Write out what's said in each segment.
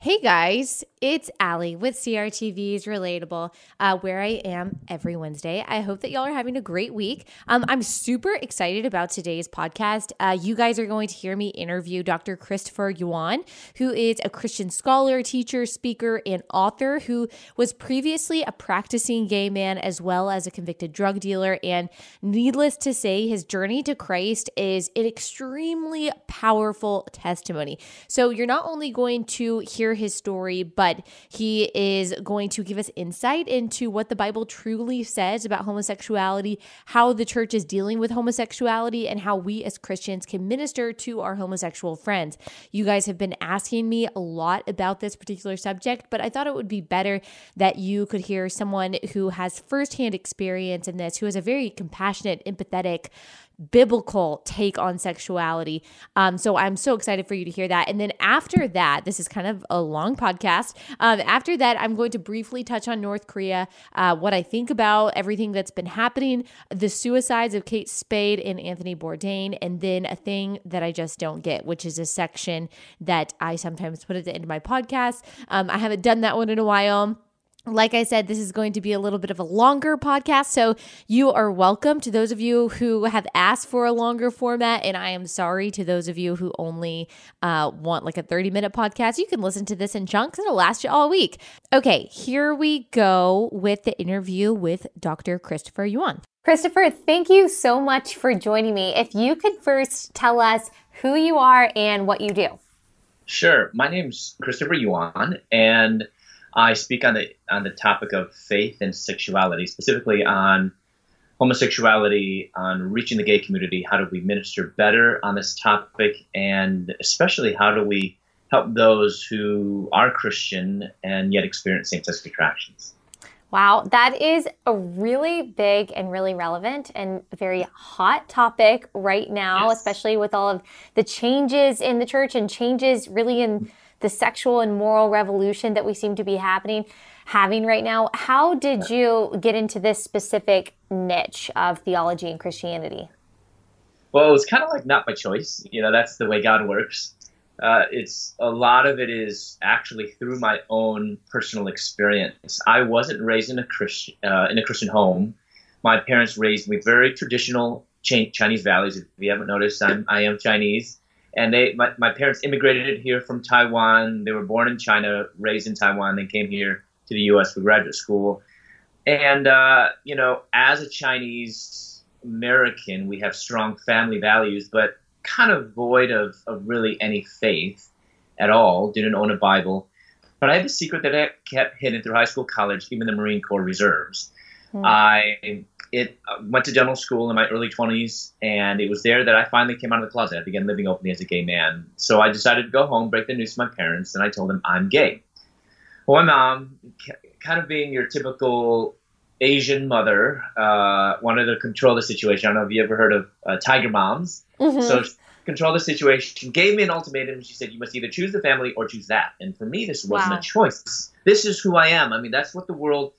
Hey guys, it's Allie with CRTV's Relatable, where I am every Wednesday. I hope that y'all are having a great week. I'm super excited about today's podcast. You guys are going to hear me interview Dr. Christopher Yuan, who is a Christian scholar, teacher, speaker, and author who was previously a practicing gay man as well as a convicted drug dealer. And needless to say, his journey to Christ is an extremely powerful testimony. So you're not only going to hear his story, but he is going to give us insight into what the Bible truly says about homosexuality, how the church is dealing with homosexuality, and how we as Christians can minister to our homosexual friends. You guys have been asking me a lot about this particular subject, but I thought it would be better that you could hear someone who has firsthand experience in this, who has a very compassionate, empathetic, biblical take on sexuality. So I'm so excited for you to hear that. And then after that, this is kind of a long podcast. After that, I'm going to briefly touch on North Korea, what I think about everything that's been happening, the suicides of Kate Spade and Anthony Bourdain, and then a thing that I just don't get, which is a section that I sometimes put at the end of my podcast. I haven't done that one in a while. Like I said, this is going to be a little bit of a longer podcast, so you are welcome to those of you who have asked for a longer format, and I am sorry to those of you who only want like a 30-minute podcast. You can listen to this in chunks. It'll last you all week. Okay, here we go with the interview with Dr. Christopher Yuan. Christopher, thank you so much for joining me. If you could first tell us who you are and what you do. Sure. My name's Christopher Yuan, and I speak on the topic of faith and sexuality, specifically on homosexuality, on reaching the gay community. How do we minister better on this topic? And especially, how do we help those who are Christian and yet experience same-sex attractions? Wow, that is a really big and really relevant and very hot topic right now, yes, especially with all of the changes in the church and changes really in the sexual and moral revolution that we seem to be having right now. How did you get into this specific niche of theology and Christianity? Well, it's kind of like not by choice. You know, that's the way God works. It's a lot of it is actually through my own personal experience. I wasn't raised in a Christian home. My parents raised me very traditional Chinese values. If you haven't noticed, I am Chinese. And my parents immigrated here from Taiwan. They were born in China, raised in Taiwan. They came here to the U.S. for graduate school. And, you know, as a Chinese American, we have strong family values, but kind of void of really any faith at all. Didn't own a Bible. But I had a secret that I kept hidden through high school, college, even the Marine Corps Reserves. Mm. I went to dental school in my early 20s, and it was there that I finally came out of the closet. I began living openly as a gay man. So I decided to go home, break the news to my parents, and I told them I'm gay. Well, my mom, kind of being your typical Asian mother, wanted to control the situation. I don't know if you ever heard of tiger moms. Mm-hmm. So she controlled the situation, gave me an ultimatum. She said, you must either choose the family or choose that. And for me, this wasn't a choice. This is who I am. I mean, that's what the world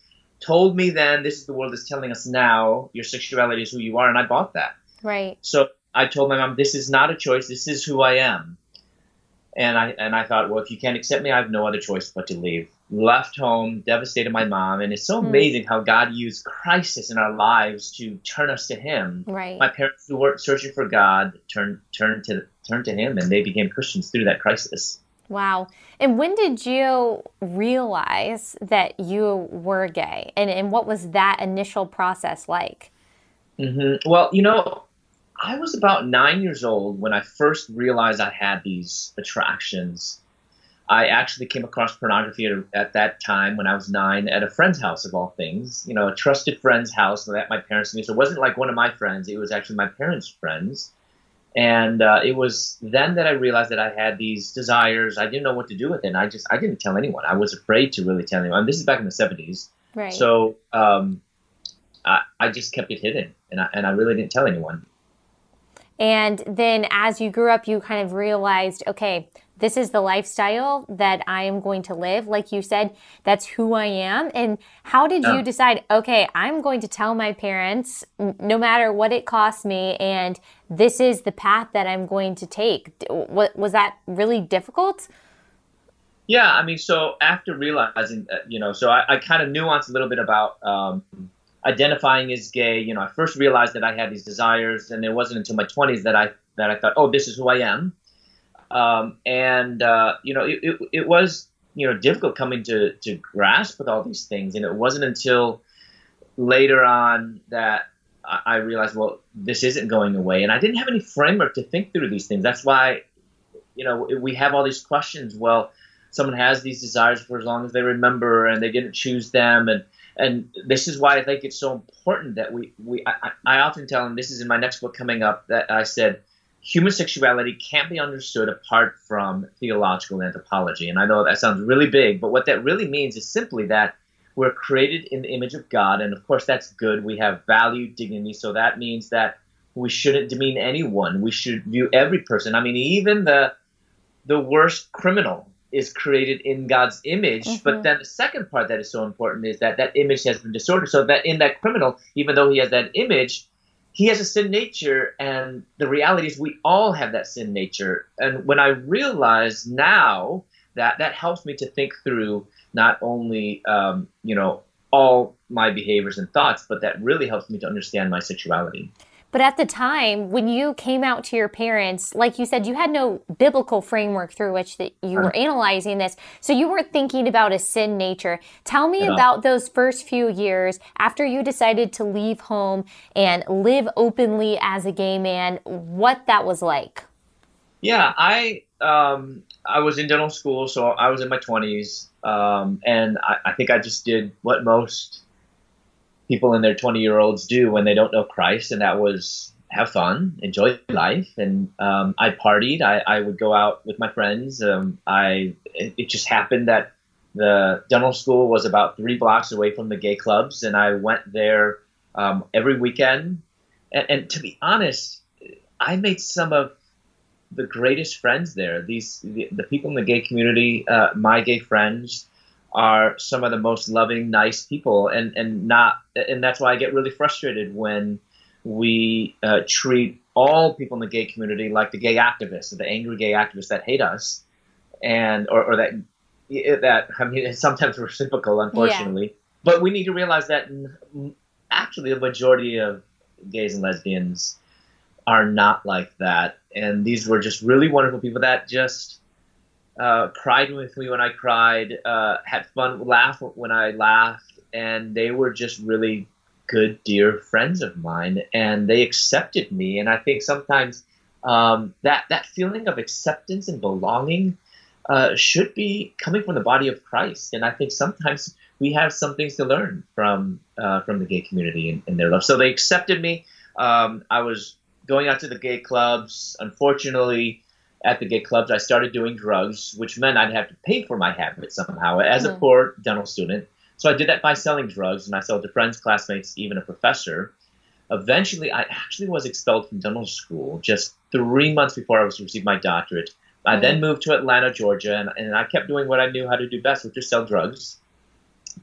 told me then. This is the world that's telling us now, your sexuality is who you are, and I bought that. Right. So I told my mom, this is not a choice, this is who I am. And I thought, well, if you can't accept me, I have no other choice but to leave. Left home, devastated my mom, and it's so amazing how God used crisis in our lives to turn us to Him. Right. My parents who weren't searching for God turned to Him, and they became Christians through that crisis. Wow. And when did you realize that you were gay? And what was that initial process like? Mm-hmm. Well, you know, I was about 9 years old when I first realized I had these attractions. I actually came across pornography at that time when I was 9 at a friend's house, of all things. You know, a trusted friend's house that my parents knew. So it wasn't like one of my friends. It was actually my parents' friends. And it was then that I realized that I had these desires. I didn't know what to do with it. And I didn't tell anyone. I was afraid to really tell anyone. This is back in the 70s. Right. So I just kept it hidden, and I really didn't tell anyone. And then as you grew up, you kind of realized, okay, this is the lifestyle that I am going to live. Like you said, that's who I am. And how did you decide, okay, I'm going to tell my parents no matter what it costs me, and this is the path that I'm going to take? Was that really difficult? Yeah, I mean, so after realizing that, you know, so I kind of nuanced a little bit about identifying as gay. You know, I first realized that I had these desires, and it wasn't until my 20s that I thought, oh, this is who I am. You know, it was, you know, difficult coming to grasp with all these things. And it wasn't until later on that I realized, well, this isn't going away. And I didn't have any framework to think through these things. That's why, you know, we have all these questions. Well, someone has these desires for as long as they remember, and they didn't choose them. And this is why I think it's so important that I often tell them, this is in my next book coming up, that I said, human sexuality can't be understood apart from theological anthropology. And I know that sounds really big, but what that really means is simply that we're created in the image of God. And of course, that's good. We have value, dignity. So that means that we shouldn't demean anyone. We should view every person. I mean, even the worst criminal is created in God's image. Mm-hmm. But then the second part that is so important is that that image has been disordered. So that in that criminal, even though he has that image, he has a sin nature, and the reality is we all have that sin nature. And when I realize now that, that helps me to think through not only, you know, all my behaviors and thoughts, but that really helps me to understand my sexuality. But at the time, when you came out to your parents, like you said, you had no biblical framework through which that you were analyzing this. So you weren't thinking about a sin nature. Tell me about those first few years after you decided to leave home and live openly as a gay man, what that was like. Yeah, I was in dental school, so I was in my 20s. And I think I just did what most people in their 20-year-olds do when they don't know Christ, and that was have fun, enjoy life. And I partied. I would go out with my friends. It just happened that the dental school was about 3 blocks away from the gay clubs, and I went there every weekend. And to be honest, I made some of the greatest friends there. The people in the gay community, my gay friends, are some of the most loving, nice people, and that's why I get really frustrated when we treat all people in the gay community like the gay activists, the angry gay activists that hate us, or that I mean, it's sometimes reciprocal, unfortunately. Yeah. But we need to realize that actually the majority of gays and lesbians are not like that, and these were just really wonderful people that just cried with me when I cried, had fun, laughed when I laughed, and they were just really good, dear friends of mine, and they accepted me. And I think sometimes that feeling of acceptance and belonging should be coming from the body of Christ. And I think sometimes we have some things to learn from the gay community and their love. So they accepted me. I was going out to the gay clubs. Unfortunately, at the gay clubs, I started doing drugs, which meant I'd have to pay for my habit somehow as a poor dental student. So I did that by selling drugs, and I sold to friends, classmates, even a professor. Eventually, I actually was expelled from dental school just 3 months before I was to receive my doctorate. I then moved to Atlanta, Georgia, and I kept doing what I knew how to do best, which was sell drugs.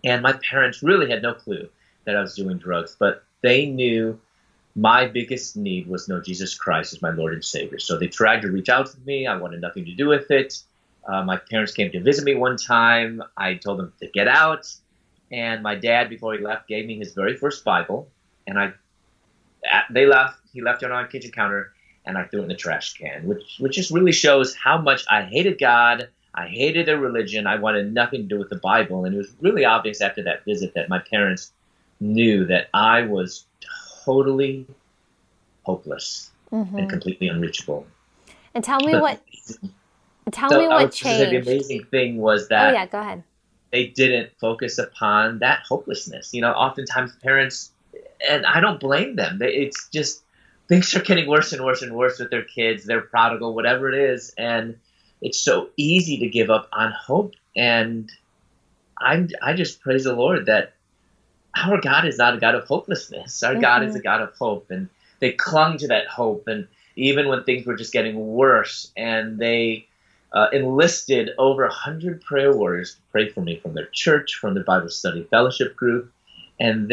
And my parents really had no clue that I was doing drugs, but they knew my biggest need was know Jesus Christ as my Lord and Savior. So they tried to reach out to me. I wanted nothing to do with it. My parents came to visit me one time. I told them to get out. And my dad, before he left, gave me his very first Bible. And they left. He left it on our kitchen counter, and I threw it in the trash can, which just really shows how much I hated God. I hated their religion. I wanted nothing to do with the Bible. And it was really obvious after that visit that my parents knew that I was totally hopeless and completely unreachable. And tell me what changed. The amazing thing was that they didn't focus upon that hopelessness. You know, oftentimes parents, and I don't blame them. It's just things are getting worse and worse and worse with their kids. They're prodigal, whatever it is. And it's so easy to give up on hope. And I just praise the Lord that our God is not a God of hopelessness. Our God is a God of hope. And they clung to that hope. And even when things were just getting worse, and they enlisted over 100 prayer warriors to pray for me from their church, from their Bible study fellowship group. And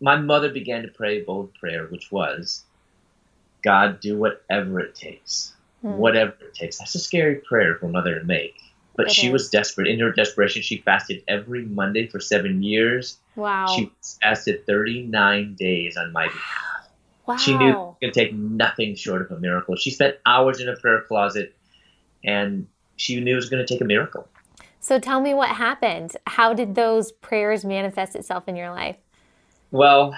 my mother began to pray a bold prayer, which was, God, do whatever it takes. Whatever it takes. That's a scary prayer for a mother to make. But she was desperate. In her desperation, she fasted every Monday for 7 years. Wow. She fasted 39 days on my behalf. Wow. She knew it was going to take nothing short of a miracle. She spent hours in a prayer closet, and she knew it was going to take a miracle. So tell me what happened. How did those prayers manifest itself in your life? Well,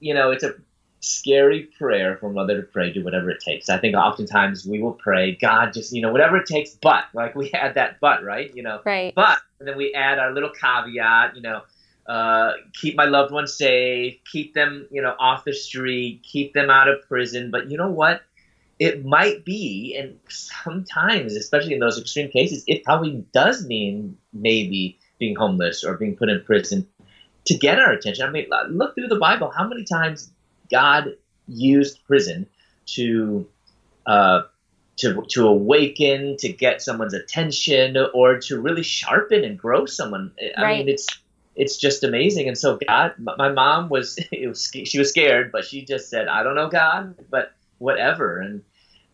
you know, it's a scary prayer for a mother to pray, do whatever it takes. I think oftentimes we will pray, God, just, you know, whatever it takes, but, like we had that but, right? You know, right. But, and then we add our little caveat, you know, keep my loved ones safe, keep them, you know, off the street, keep them out of prison. But you know what? It might be, and sometimes, especially in those extreme cases, it probably does mean maybe being homeless or being put in prison to get our attention. I mean, look through the Bible. How many times God used prison to awaken, to get someone's attention, or to really sharpen and grow someone? I mean, it's just amazing. And so God, my mom she was scared, but she just said, I don't know, God, but whatever.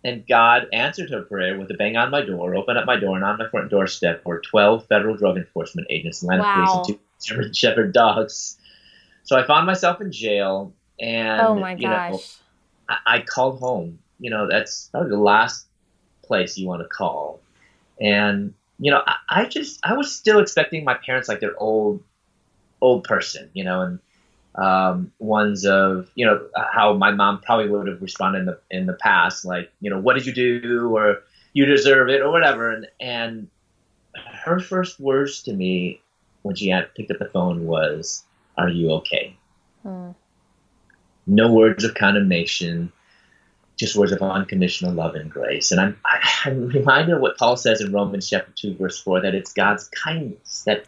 And God answered her prayer with a bang on my door, open up my door, and on my front doorstep were 12 federal drug enforcement agents, Atlanta police, and 2 German Shepherd dogs. So I found myself in jail, and oh my gosh. You know, I called home. You know, that's probably the last place you want to call. And you know, I was still expecting my parents like their old person, you know, and ones of, you know, how my mom probably would have responded in the past, like, you know, what did you do, or you deserve it, or whatever. And her first words to me when she picked up the phone was, are you okay? No words of condemnation, just words of unconditional love and grace. And I'm reminded of what Paul says in Romans chapter 2, verse 4, that it's God's kindness that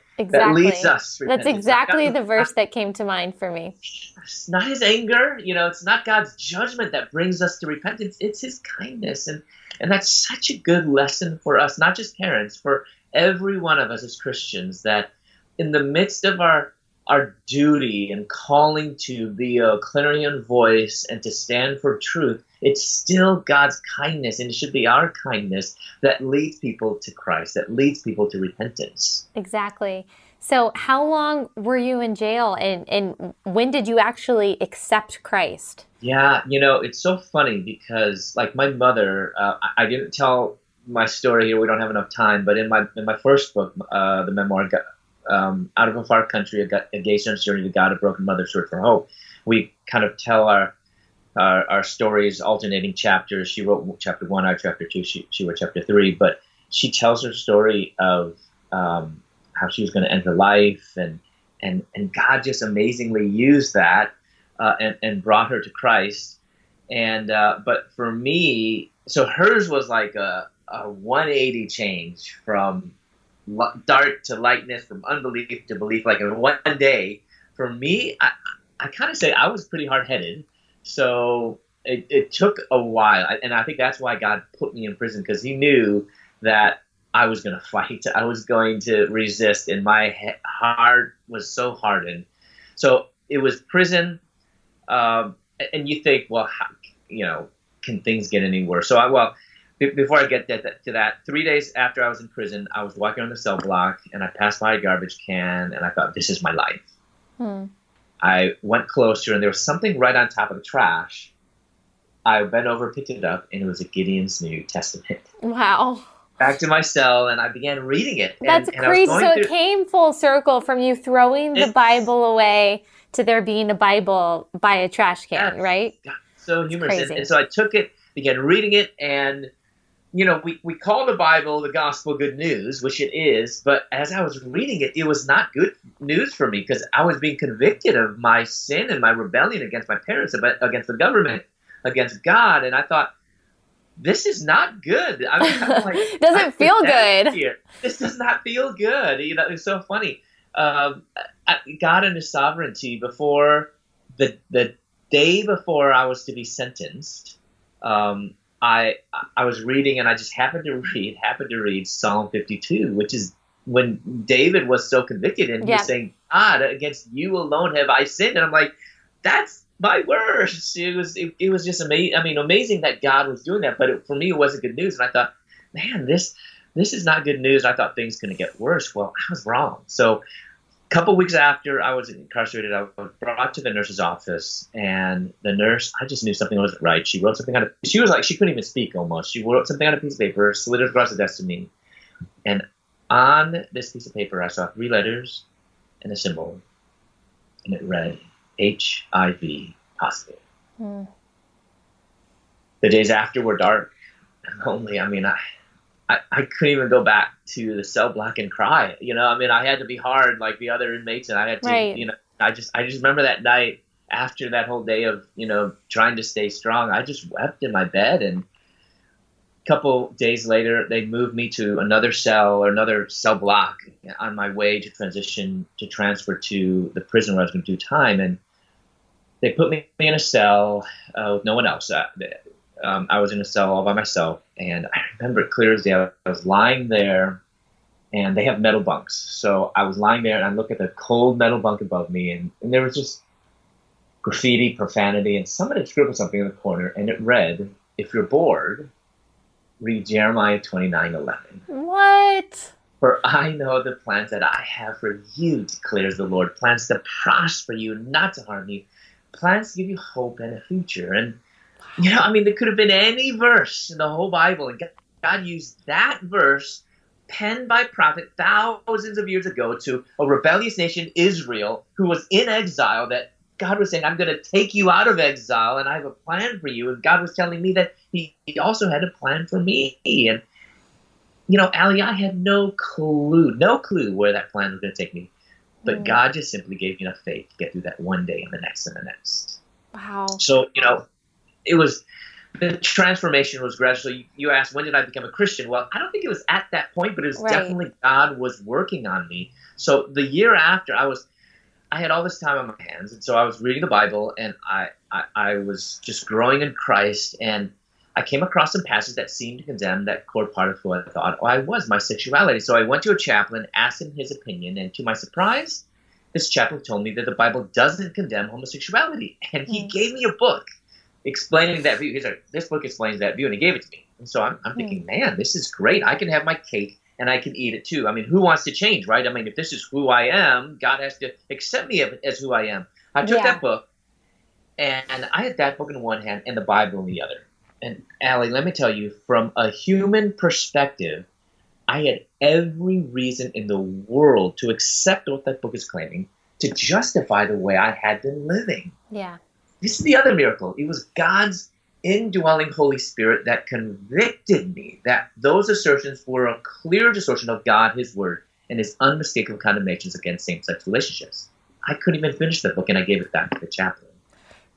leads us. That's exactly the verse that came to mind for me. It's not his anger, you know. It's not God's judgment that brings us to repentance. It's his kindness, and that's such a good lesson for us, not just parents, for every one of us as Christians, that in the midst of our duty and calling to be a clarion voice and to stand for truth, it's still God's kindness, and it should be our kindness that leads people to Christ, that leads people to repentance. Exactly. So how long were you in jail, and when did you actually accept Christ? Yeah, you know, it's so funny because, like, my mother, I didn't tell my story here, we don't have enough time, but in my first book, the memoir, Out of a Far Country, A Gay Son's Journey to God, A Broken Mother's Search for Hope, we kind of tell our stories, alternating chapters. She wrote chapter 1, I wrote chapter 2, she wrote chapter 3, but she tells her story of how she was going to end her life, and God just amazingly used that and brought her to Christ. And but for me, so hers was like a 180 change from dark to lightness, from unbelief to belief, like in one day. For me, I kind of say I was pretty hard-headed, so it took a while, and I think that's why God put me in prison, because he knew that I was going to fight, I was going to resist, and my heart was so hardened. So it was prison, and you think, well, how, you know, can things get any worse? So before I get to that, 3 days after I was in prison, I was walking on the cell block, and I passed by a garbage can, and I thought, this is my life. I went closer, and there was something right on top of the trash. I bent over, picked it up, and it was a Gideon's New Testament. Wow. Back to my cell, and I began reading it. That's crazy. So it came full circle from you throwing the Bible away to there being a Bible by a trash can, right? So humorous. And so I took it, began reading it, and you know, we call the Bible the gospel good news, which it is, but as I was reading it, it was not good news for me, because I was being convicted of my sin and my rebellion against my parents, against the government, against God, and I thought, this is not good. I mean, I'm like, doesn't feel good. Here. This does not feel good. You know, it's so funny. God and his sovereignty, before the day before I was to be sentenced, I was reading, and I just happened to read Psalm 52, which is when David was so convicted, and he's saying, God, against you alone have I sinned. And I'm like, that's my worst. It was just amazing. I mean, amazing that God was doing that, but for me, it wasn't good news. And I thought, man, this this is not good news. I thought things were going to get worse. Well, I was wrong. So a couple weeks after I was incarcerated, I was brought to the nurse's office, and the nurse, I just knew something wasn't right. She wrote something on a, she was like, she couldn't even speak almost. She wrote something on a piece of paper, slid it across the desk to me. And on this piece of paper, I saw three letters and a symbol, and it read HIV positive. Mm. The days after were dark and lonely. I mean, I couldn't even go back to the cell block and cry. You know, I mean, I had to be hard like the other inmates, and I had to, right. You know, I just remember that night after that whole day of, you know, trying to stay strong. I just wept in my bed, and a couple days later, they moved me to another cell or another cell block on my way to transition to transfer to the prison where I was going to do time. And they put me in a cell with no one else. I was in a cell all by myself, and I remember it clear as day. I was lying there, and they have metal bunks. So I was lying there, and I look at the cold metal bunk above me, and there was just graffiti, profanity, and somebody scribbled something in the corner, and it read, "If you're bored, read Jeremiah 29:11. What? "For I know the plans that I have for you, declares the Lord, plans to prosper you, not to harm you, plans to give you hope and a future." And you know, I mean, there could have been any verse in the whole Bible, and God used that verse, penned by prophet thousands of years ago, to a rebellious nation, Israel, who was in exile, that God was saying, "I'm going to take you out of exile, and I have a plan for you." And God was telling me that he also had a plan for me. And, you know, Ali, I had no clue where that plan was going to take me. But God just simply gave me enough faith to get through that one day and the next and the next. Wow. So, you know, it was, the transformation was gradually. You asked, when did I become a Christian? Well, I don't think it was at that point, but it was definitely God was working on me. So the year after, I had all this time on my hands, and so I was reading the Bible, and I was just growing in Christ, and I came across some passage that seemed to condemn that core part of who I thought I was, my sexuality. So I went to a chaplain, asked him his opinion, and to my surprise, this chaplain told me that the Bible doesn't condemn homosexuality, and he gave me a book explaining that view. He's like, "This book explains that view," and he gave it to me. And so I'm thinking, man, this is great. I can have my cake and I can eat it too. I mean, who wants to change, right? I mean, if this is who I am, God has to accept me as who I am. I took that book, and I had that book in one hand and the Bible in the other. And Allie, let me tell you, from a human perspective, I had every reason in the world to accept what that book is claiming to justify the way I had been living. Yeah. This is the other miracle. It was God's indwelling Holy Spirit that convicted me that those assertions were a clear distortion of God, His Word, and His unmistakable condemnations against same-sex relationships. I couldn't even finish the book, and I gave it back to the chaplain.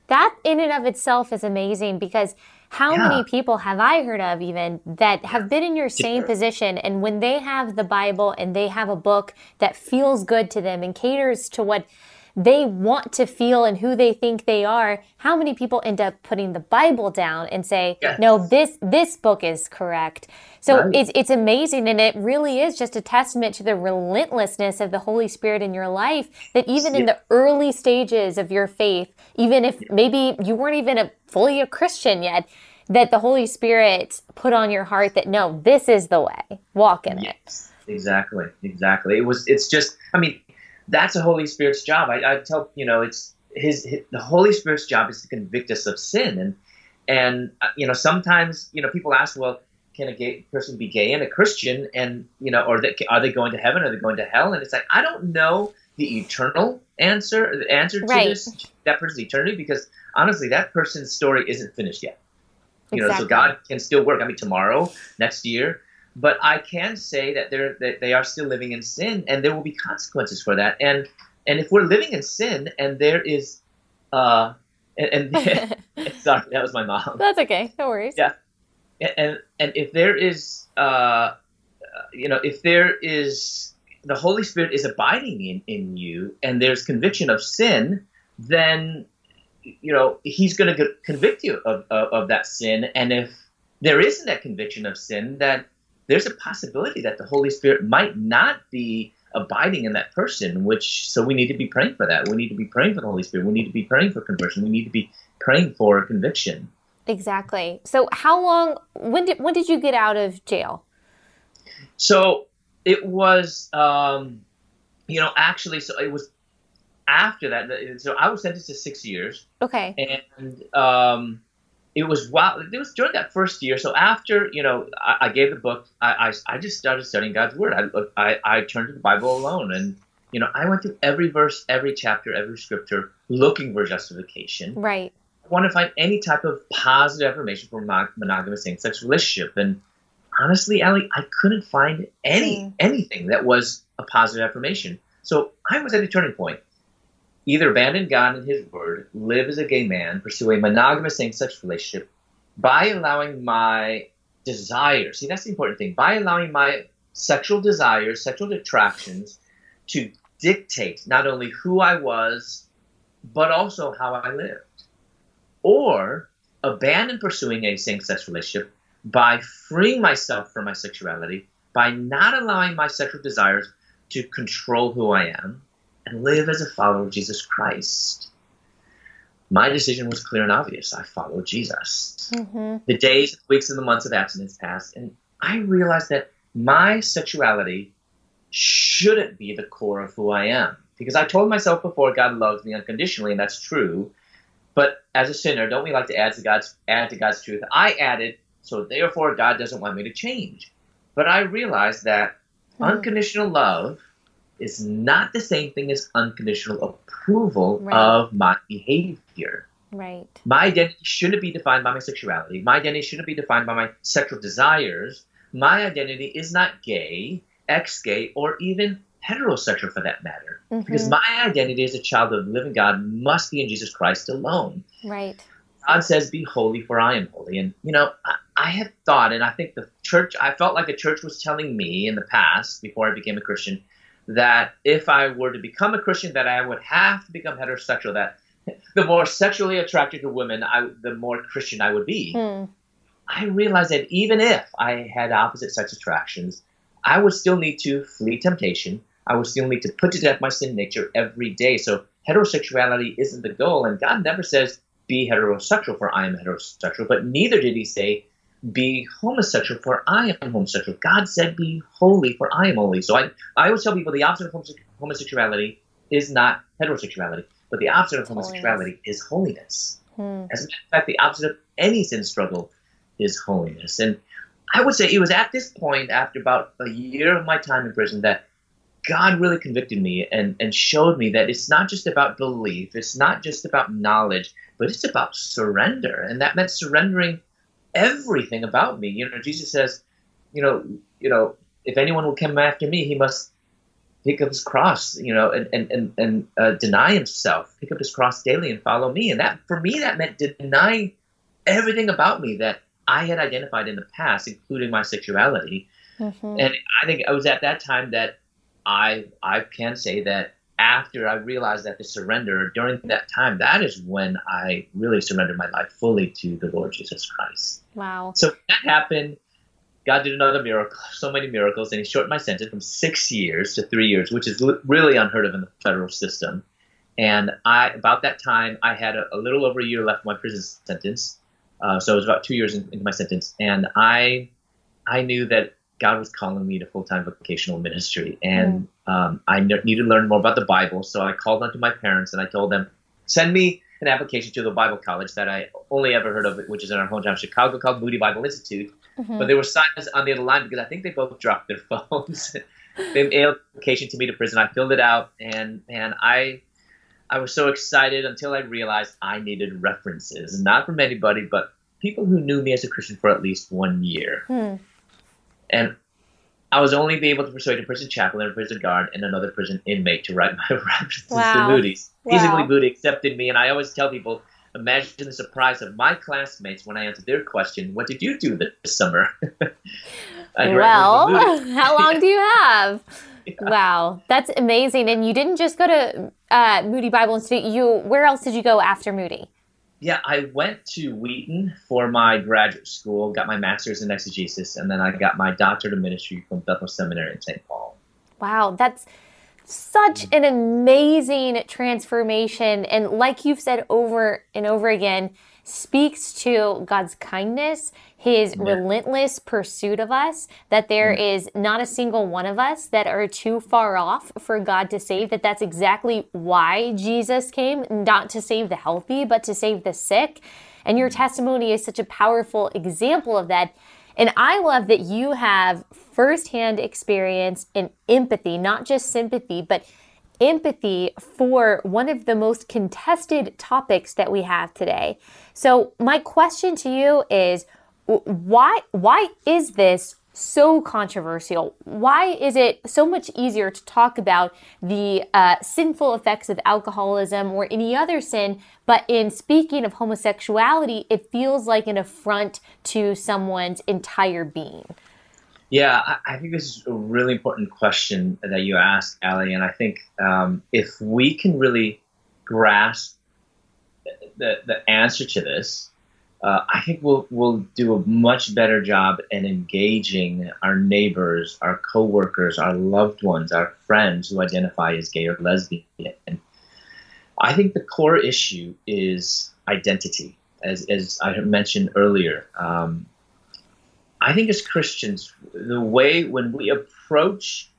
That in and of itself is amazing, because how many people have I heard of even that have been in your same position, and when they have the Bible and they have a book that feels good to them and caters to what they want to feel and who they think they are, how many people end up putting the Bible down and say, no, this book is correct. So it's amazing, and it really is just a testament to the relentlessness of the Holy Spirit in your life, that even in the early stages of your faith, even if maybe you weren't even fully a Christian yet, that the Holy Spirit put on your heart that, no, this is the way. Walk in it. Exactly, exactly. It's just, I mean, that's the Holy Spirit's job. I tell, you know, it's the Holy Spirit's job is to convict us of sin. And you know, sometimes, you know, people ask, well, can a gay person be gay and a Christian? And, you know, or are they going to heaven? Are they going to hell? And it's like, I don't know the eternal answer, the answer to this, that person's eternity, because honestly, that person's story isn't finished yet. You know, so God can still work. I mean, tomorrow, next year. But I can say that they are still living in sin, and there will be consequences for that. And if we're living in sin, and there is, sorry, that was my mom. That's okay, no worries. Yeah, and if there is, you know, if there is, the Holy Spirit is abiding in you, and there's conviction of sin, then, you know, He's going to convict you of that sin. And if there isn't that conviction of sin, that there's a possibility that the Holy Spirit might not be abiding in that person, so we need to be praying for that. We need to be praying for the Holy Spirit. We need to be praying for conversion. We need to be praying for conviction. Exactly. So when did you get out of jail? So it was, it was after that. So I was sentenced to 6 years. Okay. And it was wow. It was during that first year. So after, I gave the book, I just started studying God's word. I turned to the Bible alone, and I went through every verse, every chapter, every scripture, looking for justification. Right. I want to find any type of positive affirmation for monogamous same-sex relationship. And honestly, Allie, I couldn't find anything that was a positive affirmation. So I was at a turning point. Either abandon God and his word, live as a gay man, pursue a monogamous same-sex relationship by allowing my desires. See, that's the important thing. By allowing my sexual desires, sexual attractions to dictate not only who I was, but also how I lived. Or abandon pursuing a same-sex relationship by freeing myself from my sexuality, by not allowing my sexual desires to control who I am, and live as a follower of Jesus Christ. My decision was clear and obvious. I followed Jesus. Mm-hmm. The days, weeks, and the months of abstinence passed, and I realized that my sexuality shouldn't be the core of who I am. Because I told myself before, God loves me unconditionally, and that's true. But as a sinner, don't we like to add to God's truth? I added, so therefore God doesn't want me to change. But I realized that unconditional love is not the same thing as unconditional approval of my behavior. Right. My identity shouldn't be defined by my sexuality. My identity shouldn't be defined by my sexual desires. My identity is not gay, ex-gay, or even heterosexual for that matter. Mm-hmm. Because my identity as a child of the living God must be in Jesus Christ alone. Right. God says, be holy for I am holy. And, I had thought, and I think I felt like the church was telling me in the past, before I became a Christian, that if I were to become a Christian, that I would have to become heterosexual, that the more sexually attracted to women, the more Christian I would be. Mm. I realized that even if I had opposite sex attractions, I would still need to flee temptation. I would still need to put to death my sin nature every day. So heterosexuality isn't the goal. And God never says, be heterosexual, for I am heterosexual. But neither did he say, be homosexual, for I am homosexual. God said, be holy, for I am holy. So I always tell people the opposite of homosexuality is not heterosexuality. But the opposite of homosexuality is holiness. Hmm. As a matter of fact, the opposite of any sin struggle is holiness. And I would say it was at this point, after about a year of my time in prison, that God really convicted me and showed me that it's not just about belief, it's not just about knowledge, but it's about surrender. And that meant surrendering everything about me. Jesus says, if anyone will come after me, he must pick up his cross, and deny himself, pick up his cross daily and follow me. And that, for me, that meant denying everything about me that I had identified in the past, including my sexuality. Mm-hmm. And I think it was at that time that I can say that after I realized that the surrender, during that time, that is when I really surrendered my life fully to the Lord Jesus Christ. Wow. So that happened. God did another miracle, so many miracles, and he shortened my sentence from 6 years to 3 years, which is really unheard of in the federal system. And about that time, I had a little over a year left of my prison sentence. So it was about 2 years into my sentence, and I knew that God was calling me to full-time vocational ministry, and I needed to learn more about the Bible. So I called on to my parents, and I told them, send me an application to the Bible college that I only ever heard of, which is in our hometown of Chicago, called Moody Bible Institute. Mm-hmm. But there were signs on the other line because I think they both dropped their phones. They mailed an application to me to prison. I filled it out, and I was so excited until I realized I needed references, not from anybody, but people who knew me as a Christian for at least 1 year. Hmm. And I was only able to persuade a prison chaplain, a prison guard, and another prison inmate to write my references to Moody. Easily, Moody accepted me, and I always tell people, imagine the surprise of my classmates when I answered their question, what did you do this summer? Well, how long do you have? Yeah. Wow, that's amazing. And you didn't just go to Moody Bible Institute. Where else did you go after Moody? Yeah, I went to Wheaton for my graduate school, got my master's in exegesis, and then I got my doctorate of ministry from Bethel Seminary in St. Paul. Wow, that's such an amazing transformation. And like you've said over and over again, speaks to God's kindness, his relentless pursuit of us, that there is not a single one of us that are too far off for God to save, that that's exactly why Jesus came, not to save the healthy, but to save the sick. And your testimony is such a powerful example of that. And I love that you have firsthand experience in empathy, not just sympathy, but empathy for one of the most contested topics that we have today. So my question to you is, why is this so controversial? Why is it so much easier to talk about the sinful effects of alcoholism or any other sin, but in speaking of homosexuality, it feels like an affront to someone's entire being? Yeah, I think this is a really important question that you asked, Allie, and I think if we can really grasp the answer to this, I think we'll do a much better job in engaging our neighbors, our coworkers, our loved ones, our friends who identify as gay or lesbian. And I think the core issue is identity, as I mentioned earlier. I think as Christians, the way when we approach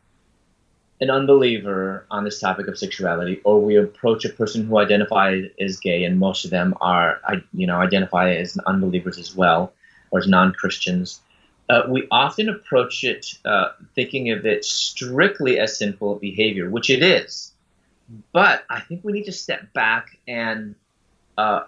an unbeliever on this topic of sexuality, or we approach a person who identifies as gay, and most of them are, identify as unbelievers as well, or as non-Christians, we often approach it thinking of it strictly as sinful behavior, which it is. But I think we need to step back and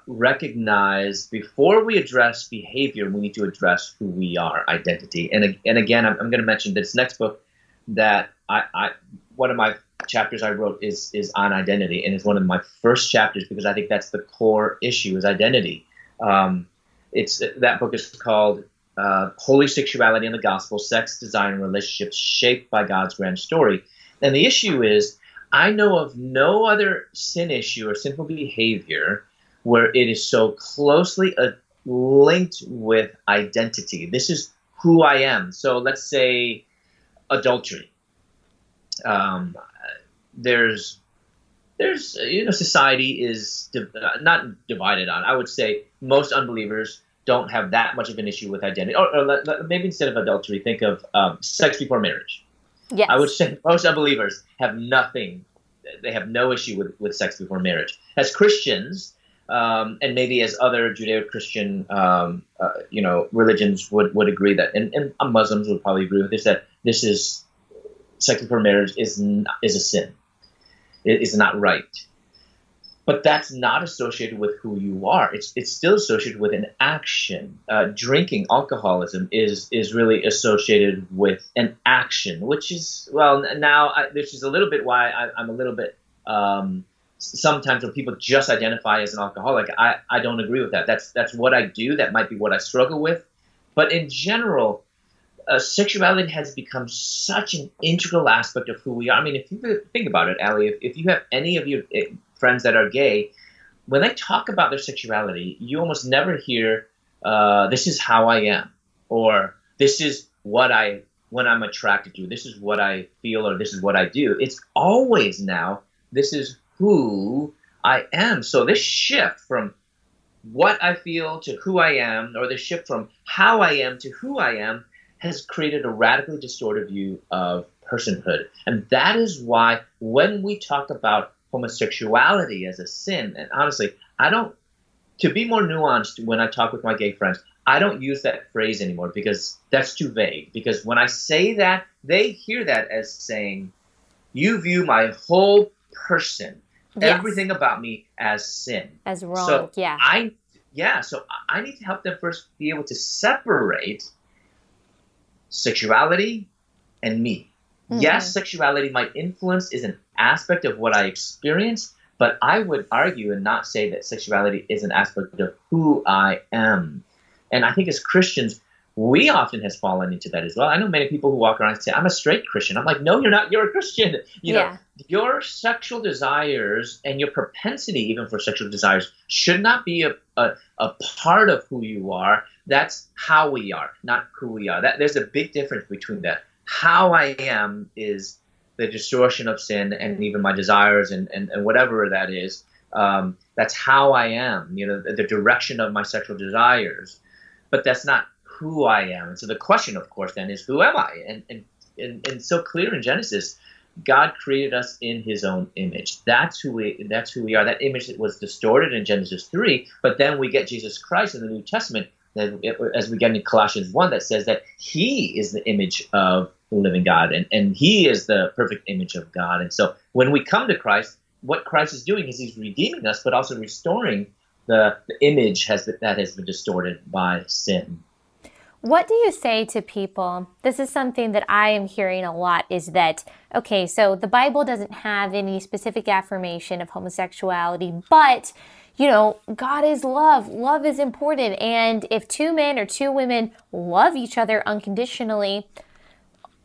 recognize, before we address behavior, we need to address who we are, identity. And again, I'm going to mention this next book that I one of my chapters I wrote is on identity, and it's one of my first chapters because I think that's the core issue, is identity. That book is called Holy Sexuality and the Gospel, Sex, Design, and Relationships Shaped by God's Grand Story. And the issue is, I know of no other sin issue or sinful behavior where it is so closely linked with identity. This is who I am. So let's say adultery. Society is not divided on. I would say most unbelievers don't have that much of an issue with identity. Or maybe instead of adultery, think of sex before marriage. Yes. I would say most unbelievers have nothing. They have no issue with sex before marriage. As Christians, and maybe as other Judeo-Christian, religions would agree that, and Muslims would probably agree with this, that this is, sex before marriage is a sin. It is not right. But that's not associated with who you are. It's still associated with an action. Drinking, alcoholism is really associated with an action, which is, this is a little bit why I'm a little bit, sometimes when people just identify as an alcoholic, I don't agree with that. That's what I do. That might be what I struggle with. But in general, sexuality has become such an integral aspect of who we are. I mean, if you think about it, Allie, if you have any of your friends that are gay, when they talk about their sexuality, you almost never hear, this is how I am, or this is when I'm attracted to, this is what I feel, or this is what I do. It's always now, this is who I am. So this shift from what I feel to who I am, or the shift from how I am to who I am, has created a radically distorted view of personhood. And that is why when we talk about homosexuality as a sin, and honestly, to be more nuanced when I talk with my gay friends, I don't use that phrase anymore because that's too vague. Because when I say that, they hear that as saying, you view my whole person, yes, everything about me as sin, as wrong. So yeah, I need to help them first be able to separate sexuality and me. Mm-hmm. Yes, sexuality, my influence, is an aspect of what I experience, but I would argue and not say that sexuality is an aspect of who I am. And I think as Christians, we often has fallen into that as well. I know many people who walk around and say, I'm a straight Christian. I'm like, no, you're not. You're a Christian. You know, your sexual desires and your propensity even for sexual desires should not be a part of who you are. That's how we are, not who we are. There's a big difference between that. How I am is the distortion of sin and even my desires and whatever that is. That's how I am, you know, the direction of my sexual desires. But that's not who I am. And so the question, of course, then is, who am I? And so clear in Genesis, God created us in his own image. That's who we are. That image was distorted in Genesis 3, but then we get Jesus Christ in the New Testament, as we get in Colossians 1, that says that he is the image of the living God, and he is the perfect image of God. And so when we come to Christ, what Christ is doing is he's redeeming us, but also restoring the image that has been distorted by sin. What do you say to people? This is something that I am hearing a lot, is that, okay, so the Bible doesn't have any specific affirmation of homosexuality, but, you know, God is love. Love is important. And if two men or two women love each other unconditionally,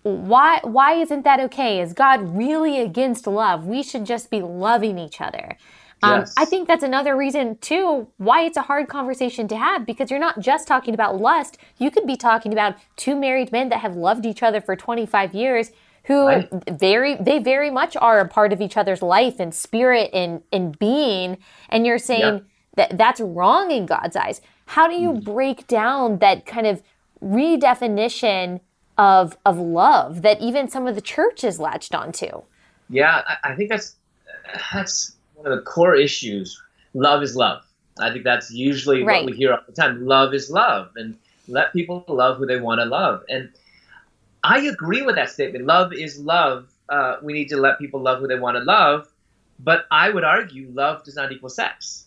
why isn't that okay? Is God really against love? We should just be loving each other. Yes. I think that's another reason, too, why it's a hard conversation to have, because you're not just talking about lust. You could be talking about two married men that have loved each other for 25 years who right. very much are a part of each other's life and spirit and being, and you're saying yeah. that's wrong in God's eyes. How do you break down that kind of redefinition of love that even some of the church has latched onto? Yeah, I think that's one of the core issues. Love is love. I think that's usually right. what we hear all the time. Love is love, and let people love who they want to love. And I agree with that statement. Love is love. We need to let people love who they want to love. But I would argue love does not equal sex.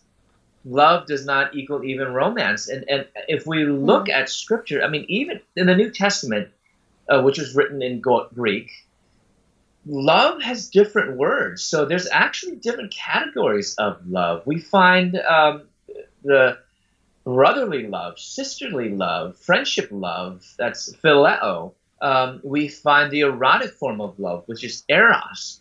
Love does not equal even romance. And if we look at Scripture, I mean, even in the New Testament, which was written in Greek, love has different words, so there's actually different categories of love. We find the brotherly love, sisterly love, friendship love, that's phileo. We find the erotic form of love, which is eros.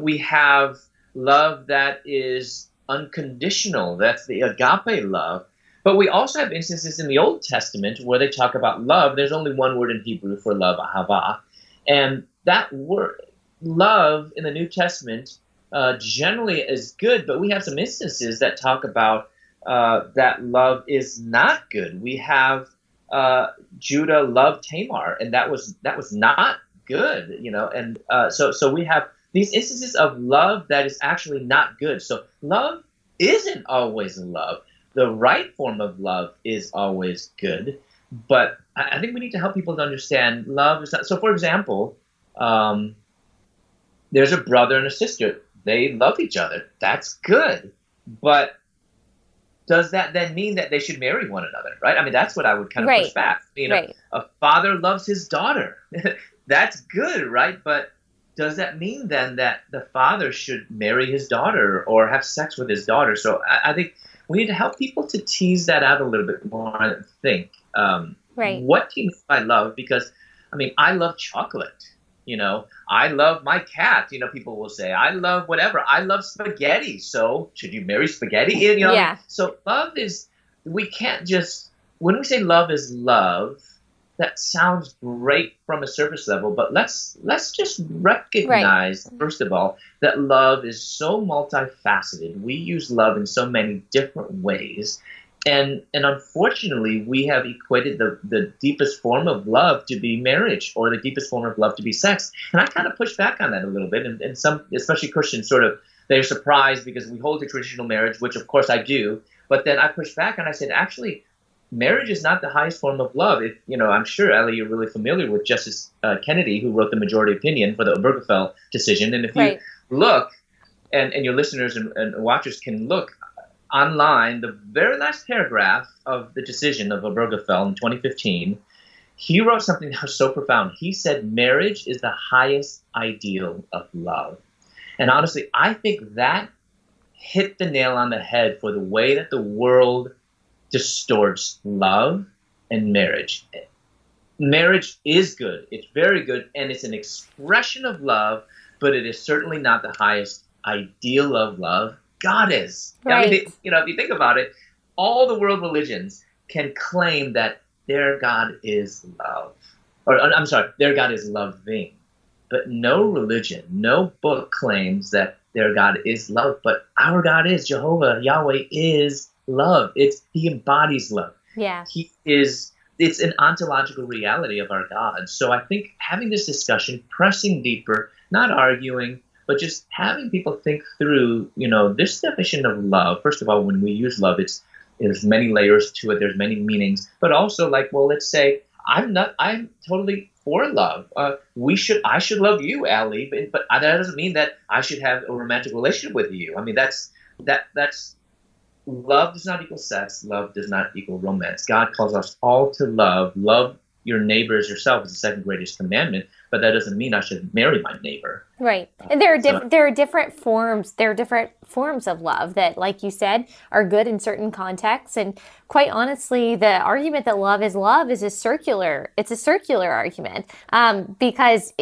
We have love that is unconditional, that's the agape love. But we also have instances in the Old Testament where they talk about love. There's only one word in Hebrew for love, ahava, and that word... Love in the New Testament generally is good, but we have some instances that talk about that love is not good. We have Judah loved Tamar, and that was not good, you know. And so we have these instances of love that is actually not good. So love isn't always love. The right form of love is always good, but I think we need to help people to understand love is not. So, for example. There's a brother and a sister. They love each other. That's good. But does that then mean that they should marry one another, right? I mean, that's what I would kind of right. push back. You know, right. a father loves his daughter. That's good, right? But does that mean then that the father should marry his daughter or have sex with his daughter? So I think we need to help people to tease that out a little bit more and think. Right. What do you mean by love? Because, I mean, I love chocolate. You know, I love my cat. You know, people will say, I love whatever. I love spaghetti. So should you marry spaghetti? You know? Yeah. So love is, we can't just, when we say love is love, that sounds great from a surface level. But let's just recognize, right. first of all, that love is so multifaceted. We use love in so many different ways. And unfortunately, we have equated the deepest form of love to be marriage, or the deepest form of love to be sex. And I kind of push back on that a little bit. And some, especially Christians, sort of, they're surprised because we hold to traditional marriage, which of course I do. But then I push back and I said, actually, marriage is not the highest form of love. If, you know, I'm sure, Ellie, you're really familiar with Justice Kennedy, who wrote the majority opinion for the Obergefell decision. And if right. you look, and your listeners and watchers can look, online, the very last paragraph of the decision of Obergefell in 2015, he wrote something that was so profound. He said, marriage is the highest ideal of love. And honestly, I think that hit the nail on the head for the way that the world distorts love and marriage. Marriage is good. It's very good. And it's an expression of love, but it is certainly not the highest ideal of love. God is. Right. I mean, you know, if you think about it, all the world religions can claim that their God is love. Or, I'm sorry, their God is loving. But no religion, no book claims that their God is love, but our God is Jehovah. Yahweh is love. He embodies love. Yeah. It's an ontological reality of our God. So I think having this discussion, pressing deeper, not arguing, but just having people think through, this definition of love. First of all, when we use love, there's many layers to it. There's many meanings, but also let's say I'm totally for love. I should love you, Ali, but that doesn't mean that I should have a romantic relationship with you. I mean, that's love does not equal sex. Love does not equal romance. God calls us all to love. Love your neighbor as yourself is the second greatest commandment, but that doesn't mean I should marry my neighbor. Right. And there are different forms of love that, like you said, are good in certain contexts. And quite honestly, the argument that love is a circular argument, because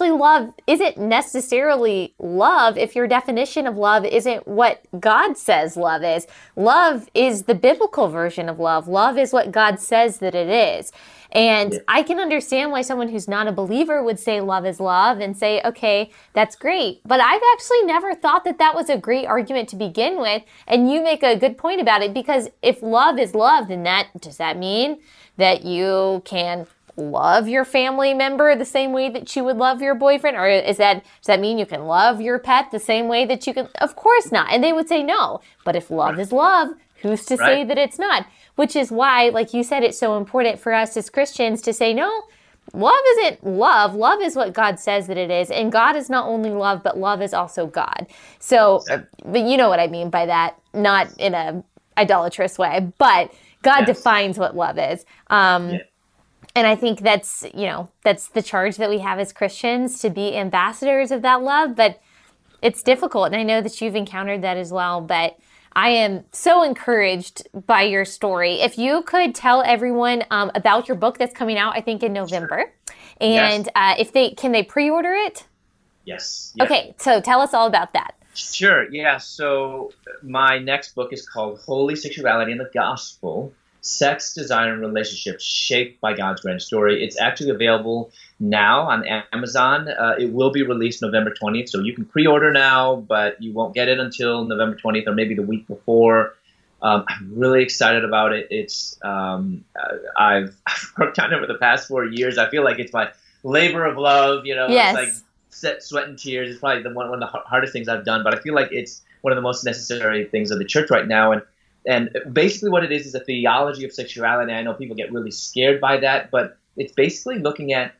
love isn't necessarily love if your definition of love isn't what God says love is. Love is the biblical version of love. Love is what God says that it is. And I can understand why someone who's not a believer would say love is love and say, okay, that's great. But I've actually never thought that that was a great argument to begin with. And you make a good point about it, because if love is love, then does that mean that you can love your family member the same way that you would love your boyfriend? Or does that mean you can love your pet the same way that you can? Of course not. And they would say no. But if love is love, who's to say that it's not? Which is why, like you said, it's so important for us as Christians to say, no, love isn't love. Love is what God says that it is. And God is not only love, but love is also God. So, but you know what I mean by that, not in an idolatrous way, but God defines what love is. And I think that's the charge that we have as Christians, to be ambassadors of that love. But it's difficult. And I know that you've encountered that as well, but I am so encouraged by your story. If you could tell everyone about your book that's coming out, I think in November, and if they can, they pre-order it. Yes. Yeah. Okay, so tell us all about that. Sure. Yeah. So my next book is called Holy Sexuality and the Gospel: Sex, Desire, and Relationships Shaped by God's Grand Story. It's actually available now on Amazon. It will be released November 20th, so you can pre-order now, but you won't get it until November 20th or maybe the week before. I'm really excited about it. It's I've worked on it for the past 4 years. I feel like it's my labor of love. It's like sweat and tears. It's probably one of the hardest things I've done, but I feel like it's one of the most necessary things of the church right now. And basically what it is a theology of sexuality. I know people get really scared by that, but it's basically looking at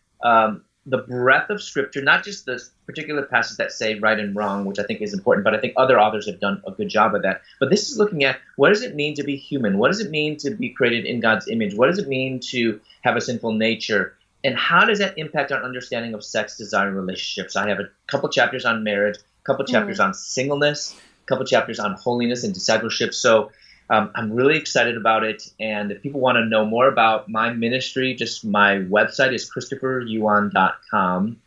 the breadth of Scripture, not just the particular passages that say right and wrong, which I think is important, but I think other authors have done a good job of that. But this is looking at, what does it mean to be human? What does it mean to be created in God's image? What does it mean to have a sinful nature? And how does that impact our understanding of sex, desire, and relationships? I have a couple chapters on marriage, a couple chapters on singleness, a couple chapters on holiness and discipleship. So I'm really excited about it, and if people want to know more about my ministry, just my website is ChristopherYuan.com,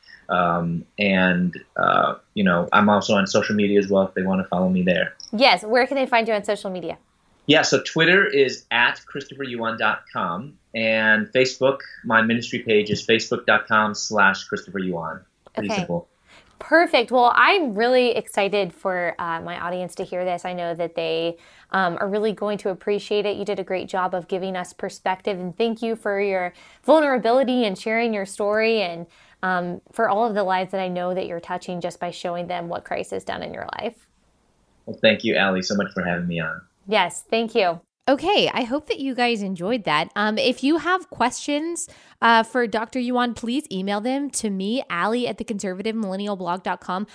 I'm also on social media as well if they want to follow me there. Yes, where can they find you on social media? Yeah, so Twitter is at ChristopherYuan.com, and Facebook, my ministry page is Facebook.com/ChristopherYuan. Pretty simple. Perfect. Well, I'm really excited for my audience to hear this. I know that they are really going to appreciate it. You did a great job of giving us perspective, and thank you for your vulnerability and sharing your story, and for all of the lives that I know that you're touching just by showing them what Christ has done in your life. Well, thank you, Allie, so much for having me on. Yes, thank you. Okay, I hope that you guys enjoyed that. If you have questions for Dr. Yuan, please email them to me, Allie, at theconservativemillennialblog.com.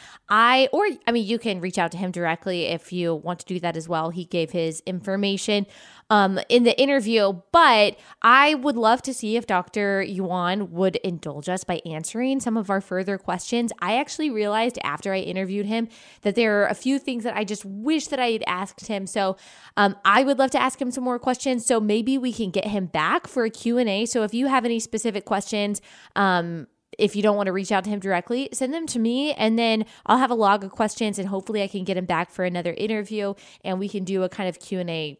You can reach out to him directly if you want to do that as well. He gave his information in the interview, but I would love to see if Dr. Yuan would indulge us by answering some of our further questions. I actually realized after I interviewed him that there are a few things that I just wish that I had asked him. So I would love to ask him some more questions. So maybe we can get him back for a Q&A. So if you have any specific questions, if you don't want to reach out to him directly, send them to me, and then I'll have a log of questions, and hopefully I can get him back for another interview, and we can do a kind of Q&A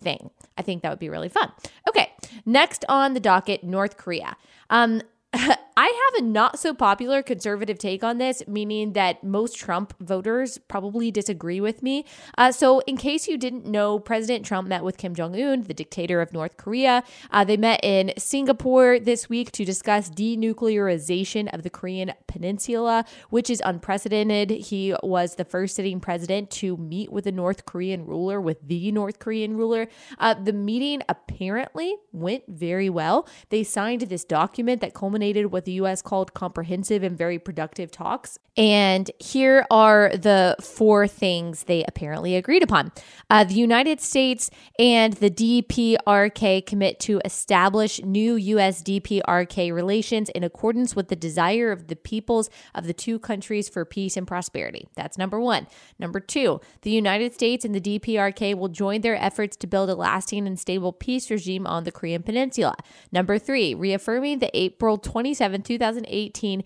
thing. I think that would be really fun. Okay, next on the docket, North Korea. I have a not so popular conservative take on this, meaning that most Trump voters probably disagree with me. So in case you didn't know, President Trump met with Kim Jong-un, the dictator of North Korea. They met in Singapore this week to discuss denuclearization of the Korean Peninsula, which is unprecedented. He was the first sitting president to meet with a North Korean ruler, with the North Korean ruler. The meeting apparently went very well. They signed this document that culminated with the U.S. called comprehensive and very productive talks. And here are the four things they apparently agreed upon. The United States and the DPRK commit to establish new U.S.-DPRK relations in accordance with the desire of the peoples of the two countries for peace and prosperity. That's number one. Number two, the United States and the DPRK will join their efforts to build a lasting and stable peace regime on the Korean Peninsula. Number three, reaffirming the April 27, 2018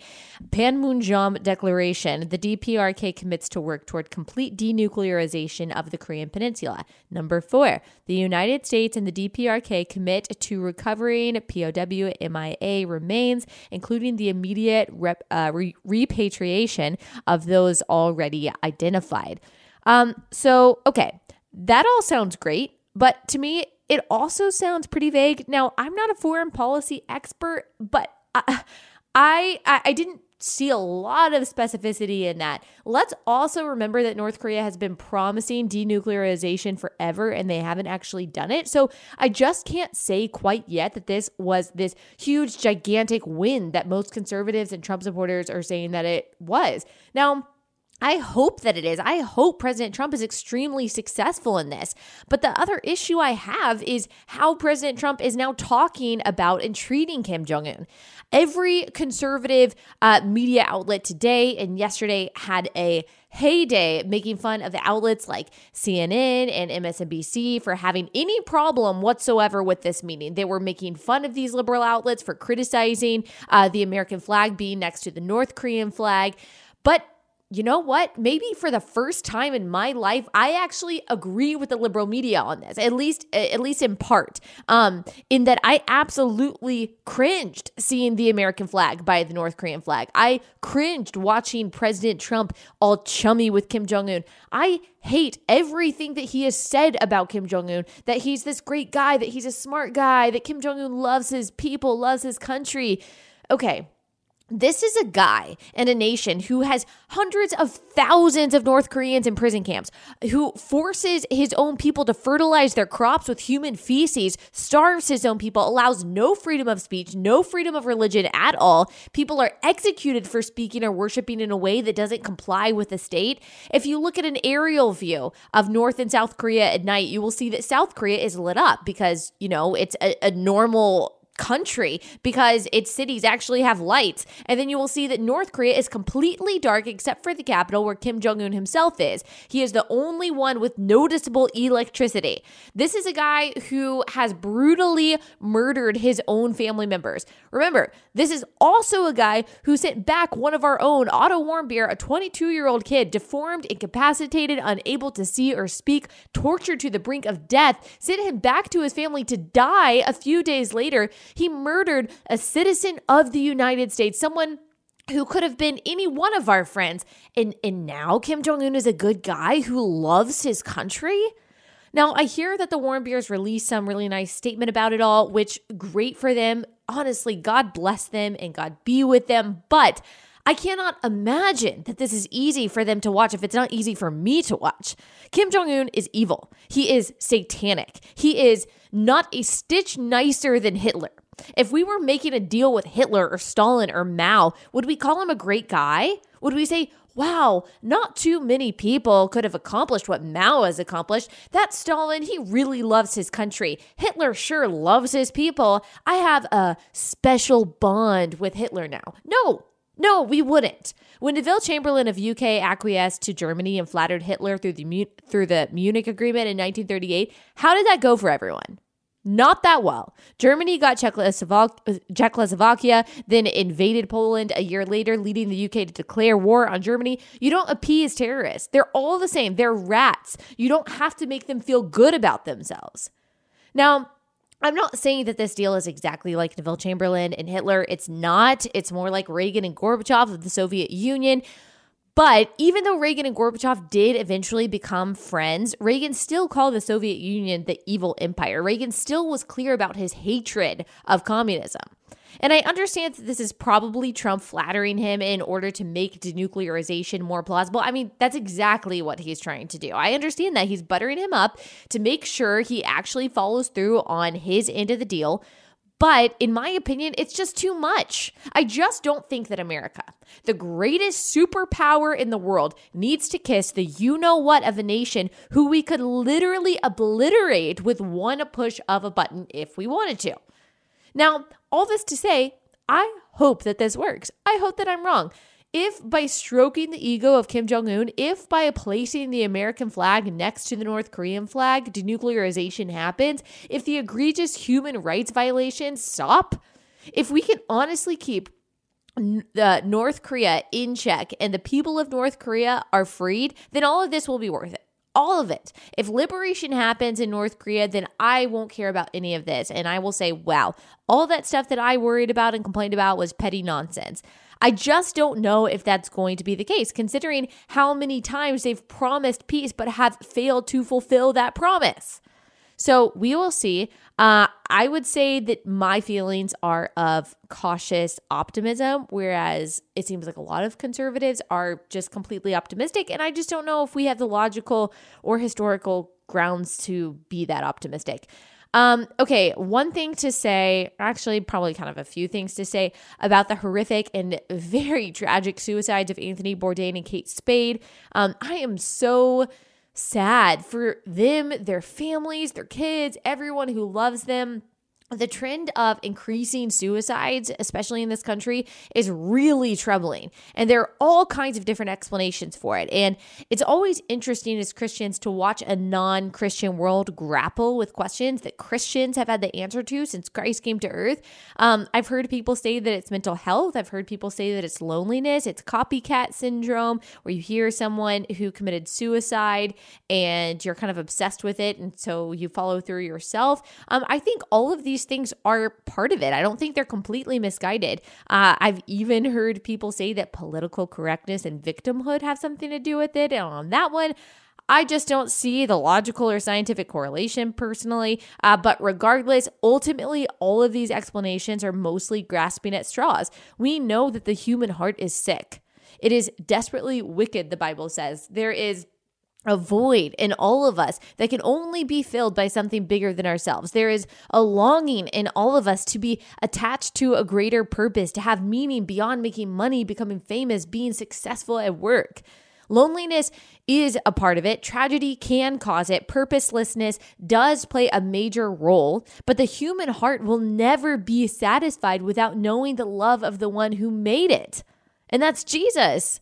Panmunjom Declaration, the DPRK commits to work toward complete denuclearization of the Korean Peninsula. Number four, the United States and the DPRK commit to recovering POW MIA remains, including the immediate repatriation of those already identified. Okay, that all sounds great, but to me, it also sounds pretty vague. Now, I'm not a foreign policy expert, but I didn't see a lot of specificity in that. Let's also remember that North Korea has been promising denuclearization forever and they haven't actually done it. So I just can't say quite yet that this was this huge, gigantic win that most conservatives and Trump supporters are saying that it was. Now, I hope that it is. I hope President Trump is extremely successful in this. But the other issue I have is how President Trump is now talking about and treating Kim Jong-un. Every conservative media outlet today and yesterday had a heyday making fun of outlets like CNN and MSNBC for having any problem whatsoever with this meeting. They were making fun of these liberal outlets for criticizing the American flag being next to the North Korean flag. But you know what? Maybe for the first time in my life, I actually agree with the liberal media on this, at least in part, in that I absolutely cringed seeing the American flag by the North Korean flag. I cringed watching President Trump all chummy with Kim Jong-un. I hate everything that he has said about Kim Jong-un, that he's this great guy, that he's a smart guy, that Kim Jong-un loves his people, loves his country. Okay. This is a guy and a nation who has hundreds of thousands of North Koreans in prison camps, who forces his own people to fertilize their crops with human feces, starves his own people, allows no freedom of speech, no freedom of religion at all. People are executed for speaking or worshiping in a way that doesn't comply with the state. If you look at an aerial view of North and South Korea at night, you will see that South Korea is lit up because, you know, it's a normal country because its cities actually have lights. And then you will see that North Korea is completely dark except for the capital where Kim Jong-un himself is. He is the only one with noticeable electricity. This is a guy who has brutally murdered his own family members. Remember, this is also a guy who sent back one of our own, Otto Warmbier, a 22-year-old kid, deformed, incapacitated, unable to see or speak, tortured to the brink of death, sent him back to his family to die a few days later. He murdered a citizen of the United States, someone who could have been any one of our friends. And now Kim Jong-un is a good guy who loves his country? Now, I hear that the Warmbiers released some really nice statement about it all, which great for them. Honestly, God bless them and God be with them. But I cannot imagine that this is easy for them to watch if it's not easy for me to watch. Kim Jong-un is evil. He is satanic. He is not a stitch nicer than Hitler. If we were making a deal with Hitler or Stalin or Mao, would we call him a great guy? Would we say, wow, not too many people could have accomplished what Mao has accomplished? That Stalin, he really loves his country. Hitler sure loves his people. I have a special bond with Hitler now. No, we wouldn't. When Neville Chamberlain of UK acquiesced to Germany and flattered Hitler through the Munich Agreement in 1938, how did that go for everyone? Not that well. Germany got Czechoslovakia, then invaded Poland a year later, leading the UK to declare war on Germany. You don't appease terrorists. They're all the same. They're rats. You don't have to make them feel good about themselves. Now, I'm not saying that this deal is exactly like Neville Chamberlain and Hitler. It's not. It's more like Reagan and Gorbachev of the Soviet Union. But even though Reagan and Gorbachev did eventually become friends, Reagan still called the Soviet Union the evil empire. Reagan still was clear about his hatred of communism. And I understand that this is probably Trump flattering him in order to make denuclearization more plausible. I mean, that's exactly what he's trying to do. I understand that he's buttering him up to make sure he actually follows through on his end of the deal. But in my opinion, it's just too much. I just don't think that America, the greatest superpower in the world, needs to kiss the you-know-what of a nation who we could literally obliterate with one push of a button if we wanted to. Now, all this to say, I hope that this works. I hope that I'm wrong. If by stroking the ego of Kim Jong-un, if by placing the American flag next to the North Korean flag, denuclearization happens, if the egregious human rights violations stop, if we can honestly keep North Korea in check and the people of North Korea are freed, then all of this will be worth it. All of it. If liberation happens in North Korea, then I won't care about any of this. And I will say, wow, all that stuff that I worried about and complained about was petty nonsense. I just don't know if that's going to be the case, considering how many times they've promised peace but have failed to fulfill that promise. So we will see. I would say that my feelings are of cautious optimism, whereas it seems like a lot of conservatives are just completely optimistic. And I just don't know if we have the logical or historical grounds to be that optimistic. Okay, one thing to say, actually probably kind of a few things to say about the horrific and very tragic suicides of Anthony Bourdain and Kate Spade. I am so sad for them, their families, their kids, everyone who loves them. The trend of increasing suicides, especially in this country, is really troubling. And there are all kinds of different explanations for it. And it's always interesting as Christians to watch a non-Christian world grapple with questions that Christians have had the answer to since Christ came to earth. I've heard people say that it's mental health. I've heard people say that it's loneliness. It's copycat syndrome, where you hear someone who committed suicide and you're kind of obsessed with it. And so you follow through yourself. I think all of these things are part of it. I don't think they're completely misguided. I've even heard people say that political correctness and victimhood have something to do with it. And on that one, I just don't see the logical or scientific correlation personally. But regardless, ultimately, all of these explanations are mostly grasping at straws. We know that the human heart is sick. It is desperately wicked, the Bible says. There is a void in all of us that can only be filled by something bigger than ourselves. There is a longing in all of us to be attached to a greater purpose, to have meaning beyond making money, becoming famous, being successful at work. Loneliness is a part of it. Tragedy can cause it. Purposelessness does play a major role, but the human heart will never be satisfied without knowing the love of the one who made it. And that's Jesus.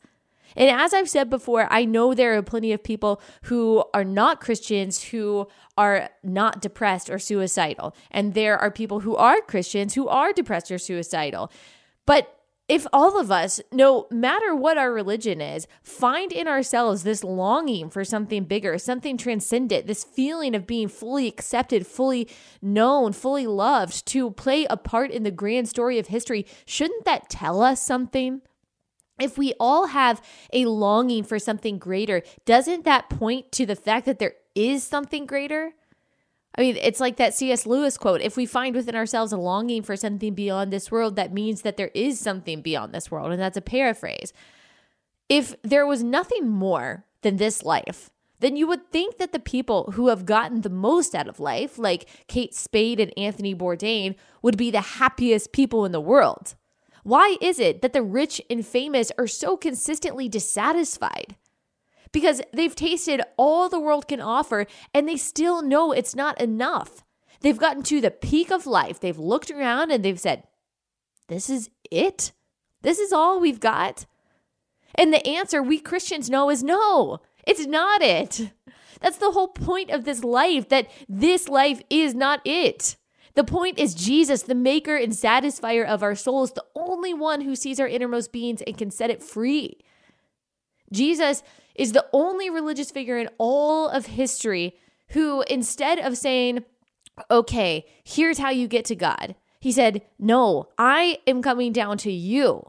And as I've said before, I know there are plenty of people who are not Christians who are not depressed or suicidal. And there are people who are Christians who are depressed or suicidal. But if all of us, no matter what our religion is, find in ourselves this longing for something bigger, something transcendent, this feeling of being fully accepted, fully known, fully loved, to play a part in the grand story of history, shouldn't that tell us something? If we all have a longing for something greater, doesn't that point to the fact that there is something greater? I mean, it's like that C.S. Lewis quote, if we find within ourselves a longing for something beyond this world, that means that there is something beyond this world. And that's a paraphrase. If there was nothing more than this life, then you would think that the people who have gotten the most out of life, like Kate Spade and Anthony Bourdain, would be the happiest people in the world. Why is it that the rich and famous are so consistently dissatisfied? Because they've tasted all the world can offer and they still know it's not enough. They've gotten to the peak of life. They've looked around and they've said, this is it? This is all we've got? And the answer we Christians know is no, it's not it. That's the whole point of this life, that this life is not it. The point is Jesus, the maker and satisfier of our souls, the only one who sees our innermost beings and can set it free. Jesus is the only religious figure in all of history who, instead of saying, okay, here's how you get to God. He said, no, I am coming down to you.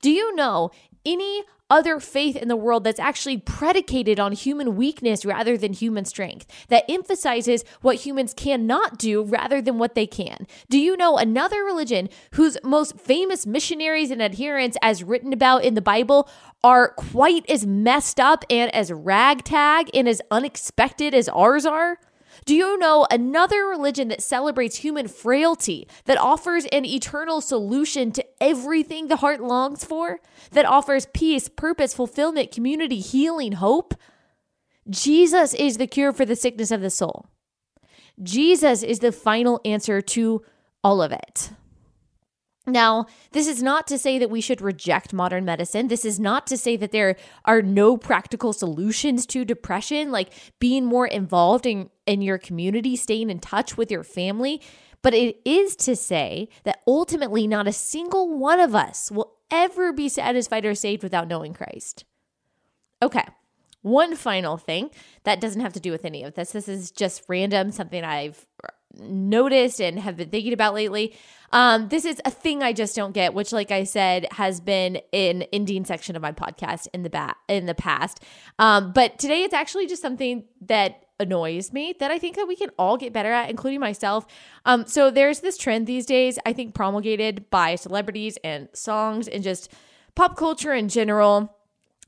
Do you know any other faith in the world that's actually predicated on human weakness rather than human strength, that emphasizes what humans cannot do rather than what they can? Do you know another religion whose most famous missionaries and adherents, as written about in the Bible, are quite as messed up and as ragtag and as unexpected as ours are? Do you know another religion that celebrates human frailty, that offers an eternal solution to everything the heart longs for, that offers peace, purpose, fulfillment, community, healing, hope? Jesus is the cure for the sickness of the soul. Jesus is the final answer to all of it. Now, this is not to say that we should reject modern medicine. This is not to say that there are no practical solutions to depression, like being more involved in your community, staying in touch with your family. But it is to say that ultimately not a single one of us will ever be satisfied or saved without knowing Christ. Okay, one final thing that doesn't have to do with any of this. This is just random, something I've noticed and have been thinking about lately. This is a thing I just don't get, which, like I said, has been an ending section of my podcast in the past. But today it's actually just something that annoys me that I think that we can all get better at, including myself. So there's this trend these days, I think promulgated by celebrities and songs and just pop culture in general.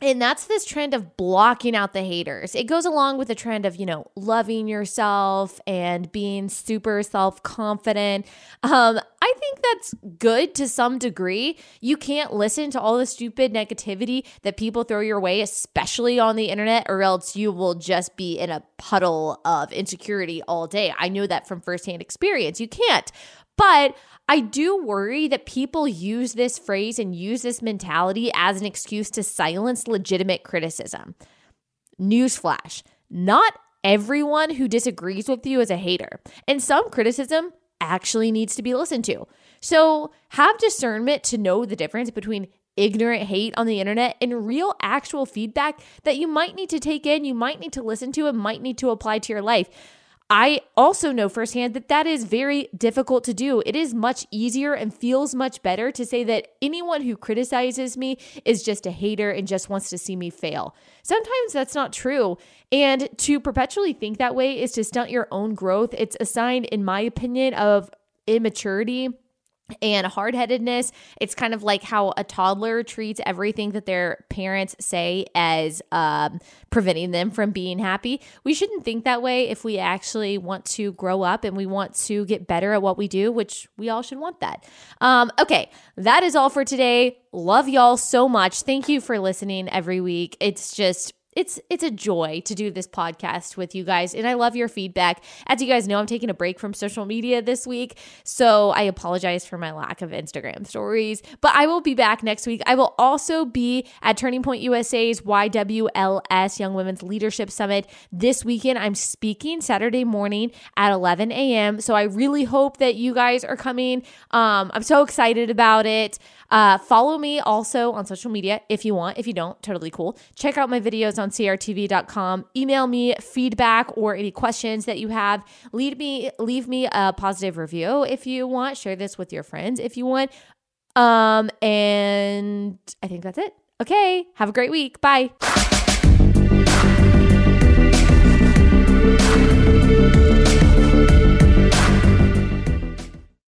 And that's this trend of blocking out the haters. It goes along with the trend of, loving yourself and being super self-confident. I think that's good to some degree. You can't listen to all the stupid negativity that people throw your way, especially on the internet, or else you will just be in a puddle of insecurity all day. I know that from firsthand experience. You can't. But I do worry that people use this phrase and use this mentality as an excuse to silence legitimate criticism. Newsflash, not everyone who disagrees with you is a hater, and some criticism actually needs to be listened to. So have discernment to know the difference between ignorant hate on the internet and real actual feedback that you might need to take in, you might need to listen to, and might need to apply to your life. I also know firsthand that that is very difficult to do. It is much easier and feels much better to say that anyone who criticizes me is just a hater and just wants to see me fail. Sometimes that's not true. And to perpetually think that way is to stunt your own growth. It's a sign, in my opinion, of immaturity and hard-headedness. It's kind of like how a toddler treats everything that their parents say as preventing them from being happy. We shouldn't think that way if we actually want to grow up and we want to get better at what we do, which we all should want that. Okay, that is all for today. Love y'all so much. Thank you for listening every week. It's a joy to do this podcast with you guys, and I love your feedback. As you guys know, I'm taking a break from social media this week, so I apologize for my lack of Instagram stories, but I will be back next week. I will also be at Turning Point USA's YWLS Young Women's Leadership Summit this weekend. I'm speaking Saturday morning at 11 a.m., so I really hope that you guys are coming. I'm so excited about it. Follow me also on social media if you want. If you don't, totally cool. Check out my videos on crtv.com. Email me feedback or any questions that you have. Leave me a positive review if you want. Share this with your friends if you want. And I think that's it. Okay, have a great week. Bye.